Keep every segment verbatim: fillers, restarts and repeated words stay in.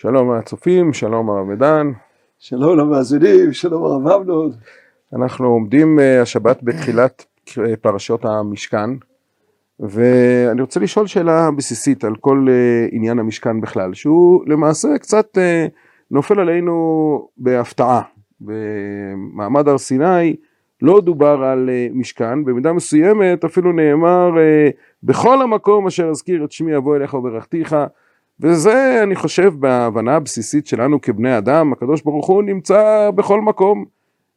שלום הצופים, שלום הרב מדן. שלום למאזינים, שלום הרב מדן. אנחנו עומדים השבת בתחילת פרשות המשכן, ואני רוצה לשאול שאלה בסיסית על כל עניין המשכן בכלל, שהוא למעשה קצת נופל עלינו בהפתעה. במעמד הר סיני לא דובר על משכן, במידה מסוימת אפילו נאמר בכל המקום אשר אזכיר את שמי אבוא אליך וברכתיך, וזה אני חושב בהבנה הבסיסית שלנו כבני אדם, הקדוש ברוך הוא נמצא בכל מקום,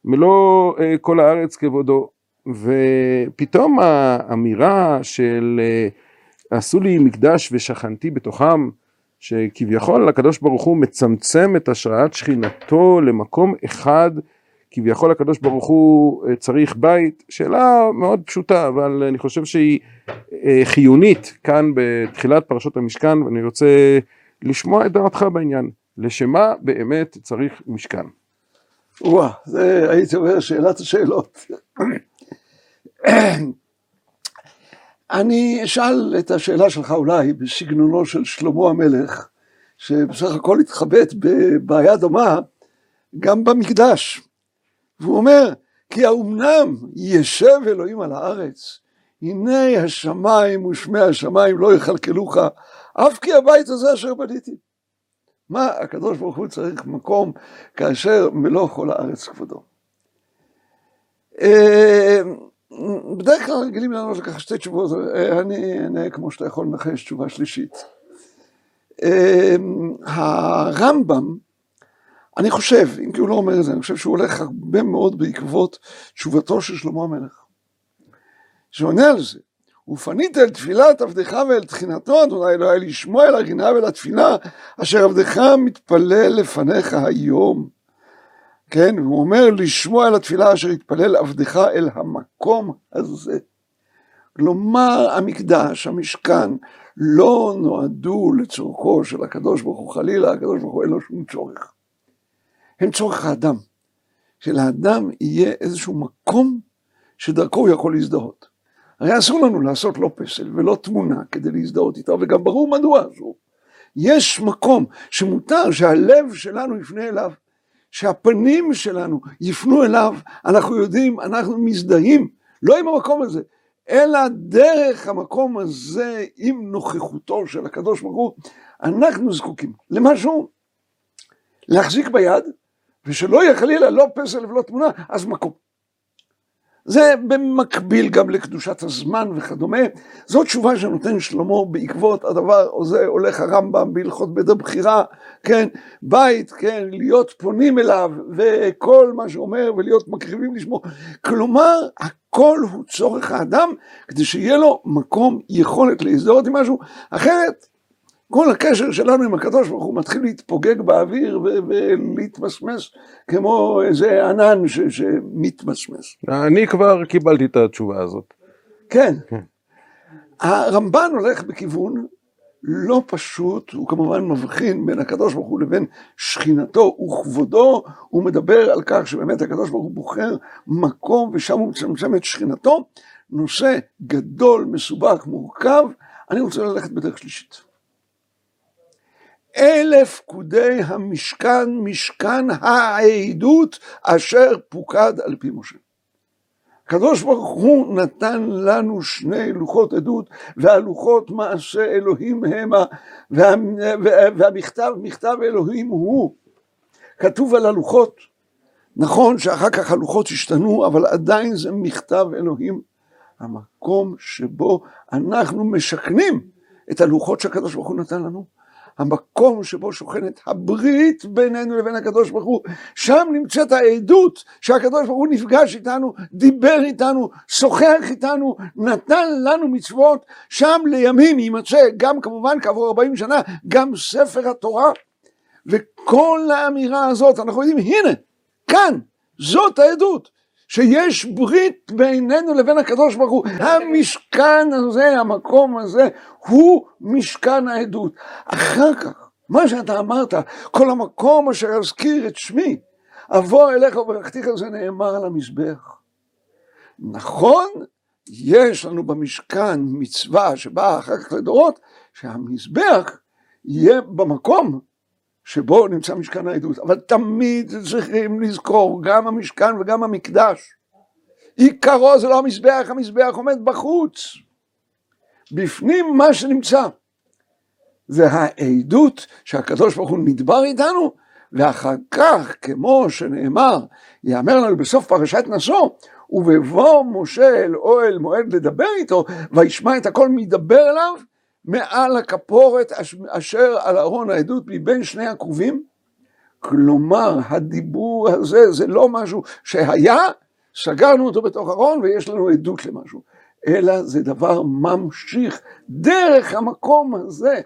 מלא כל הארץ כבודו, ופתאום האמירה של עשו לי מקדש ושכנתי בתוכם, שכביכול הקדוש ברוך הוא מצמצם את השראת שכינתו למקום אחד, כביכול הקדוש ברוך הוא צריך בית, שאלה מאוד פשוטה, אבל אני חושב שהיא חיונית כאן בתחילת פרשות המשכן, ואני רוצה לשמוע את דעתך בעניין, לשמה באמת צריך משכן. וואה, זה הייתי אומר שאלת השאלות. אני אשאל את השאלה שלך אולי בסגנונו של שלמה המלך, שבסך הכל התחבט בבעיה דומה גם במקדש. והוא אומר, כי האומנם ישב אלוהים על הארץ, הנה השמיים ושמי השמיים לא יכלכלוך, אף כי הבית הזה אשר בניתי. מה הקדוש ברוך הוא צריך מקום כאשר מלוא כל הארץ כבודו? בדרך כלל רגילים לענות לכך שתי תשובות, אני אענה כמו שאתה יכול לנחש תשובה שלישית. הרמב"ם, אני חושב, אם כי הוא לא אומר את זה, אני חושב שהוא הולך הרבה מאוד בעקבות תשובתו של שלמה המלך. שעונה על זה, ופנית אל תפילת עבדך ואל תחינתו, אדוני אלוהי, לשמוע אל הגינה ואל התפילה, אשר עבדך מתפלל לפניך היום. כן, והוא אומר, לשמוע אל התפילה אשר התפלל עבדך אל המקום הזה. כלומר, המקדש, המשכן, לא נועדו לצורכו של הקדוש ברוך הוא חלילה, הקדוש ברוך הוא אין לו שום צורך. הם צורך האדם, שלאדם יהיה איזשהו מקום שדרכו הוא יכול להזדהות. הרי אסור לנו לעשות לא פסל ולא תמונה כדי להזדהות איתה, וגם ברור מדוע אסור. יש מקום שמותר שהלב שלנו יפנה אליו, שהפנים שלנו יפנו אליו, אנחנו יודעים, אנחנו מזדהים, לא עם המקום הזה, אלא דרך המקום הזה עם נוכחותו של הקדוש ברוך הוא, אנחנו זקוקים למשהו, להחזיק ביד, ושלא יחלילה לא פסל ולא תמונה, אז מקום. זה במקביל גם לקדושת הזמן וכדומה. זו תשובה שנותן שלמה בעקבות הדבר, או זה הולך הרמב"ם בהלכות בית הבחירה, כן, בית, כן, להיות פונים אליו, וכל מה שאומר, ולהיות מקריבים לשמו. כלומר, הכל הוא צורך האדם, כדי שיהיה לו מקום יכולת להזדהות עם משהו, אחרת, כל הקשר שלנו עם הקדוש ברוך הוא מתחיל להתפוגג באוויר ולהתמסמס כמו איזה ענן שמתמסמס. אני כבר קיבלתי את התשובה הזאת. כן. הרמב"ן הולך בכיוון לא פשוט, הוא כמובן מבחין בין הקדוש ברוך הוא לבין שכינתו וכבודו, הוא מדבר על כך שבאמת הקדוש ברוך הוא בוחר מקום ושם הוא מצמצם את שכינתו, נושא גדול, מסובך, מורכב, אני רוצה ללכת בדרך שלישית. אלף פקודי המשכן, משכן העדות אשר פוקד על פי משה. הקדוש ברוך הוא נתן לנו שני לוחות עדות, והלוחות מעשה אלוהים המה, וה, וה, והמכתב, מכתב אלוהים הוא. כתוב על הלוחות, נכון שאחר כך הלוחות השתנו, אבל עדיין זה מכתב אלוהים, המקום שבו אנחנו משכנים את הלוחות שהקדוש ברוך הוא נתן לנו. המקום שבו שוכנת הברית בינינו לבין הקדוש ברוך הוא, שם נמצאת העדות שהקדוש ברוך הוא נפגש איתנו, דיבר איתנו, שוחח איתנו, נתן לנו מצוות, שם לימים יימצא גם כמובן כעבור ארבעים שנה, גם ספר התורה, וכל האמירה הזאת, אנחנו יודעים, הנה, כאן, זאת העדות. שיש ברית בינינו לבין הקדוש ברוך הוא, המשכן הזה, המקום הזה, הוא משכן העדות. אחר כך, מה שאתה אמרת, כל המקום אשר יזכיר את שמי, אבוא אליך וברכתיך, זה נאמר על המזבח. נכון, יש לנו במשכן מצווה שבאה אחר כך לדורות, שהמזבח יהיה במקום שבו נמצא משכן העדות, אבל תמיד צריכים לזכור גם המשכן וגם המקדש. עיקרו זה לא המזבח, המזבח עומד בחוץ. בפנים מה שנמצא זה העדות שהקדוש ברוך הוא נדבר איתנו, ואחר כך כמו שנאמר, יאמר לנו בסוף פרשת נשוא, ובבוא משה אל אוהל מועד לדבר איתו, וישמע את הכל מדבר אליו, מעל הכפורת אשר על ארון העדות מבין שני הכרובים. כלומר הדיבור הזה זה לא משהו שהיה, סגרנו אותו בתוך ארון ויש לנו עדות למשהו, אלא זה דבר ממשיך. דרך המקום הזה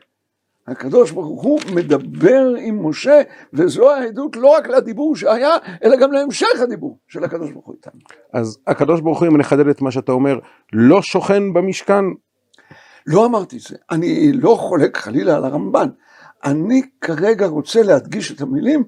הקדוש ברוך הוא מדבר עם משה, וזו העדות לא רק לדיבור שהיה, אלא גם להמשך הדיבור של הקדוש ברוך הוא איתנו. אז הקדוש ברוך הוא, אם נחדד את מה שאתה אומר, לא שוכן במשכן? לא אמרתי את זה, אני לא חולק חלילה על הרמב"ן, אני כרגע רוצה להדגיש את המילים,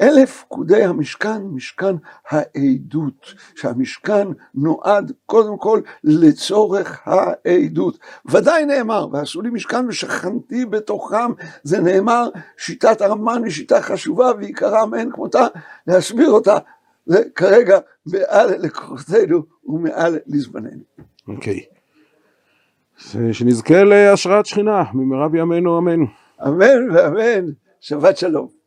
אלף פקודי המשכן, משכן העדות, שהמשכן נועד קודם כל לצורך העדות. ודאי נאמר, ועשו לי משכן ושכנתי בתוכם, זה נאמר, שיטת הרמב"ן היא שיטה חשובה ועיקרה מאין כמותה, להסביר אותה, זה כרגע מעל לכוחותינו ומעל לזמננו. אוקיי. Okay. שנזכה להשראת שכינה, ממרב ימינו אמן. אמן ואמן, שבת שלום.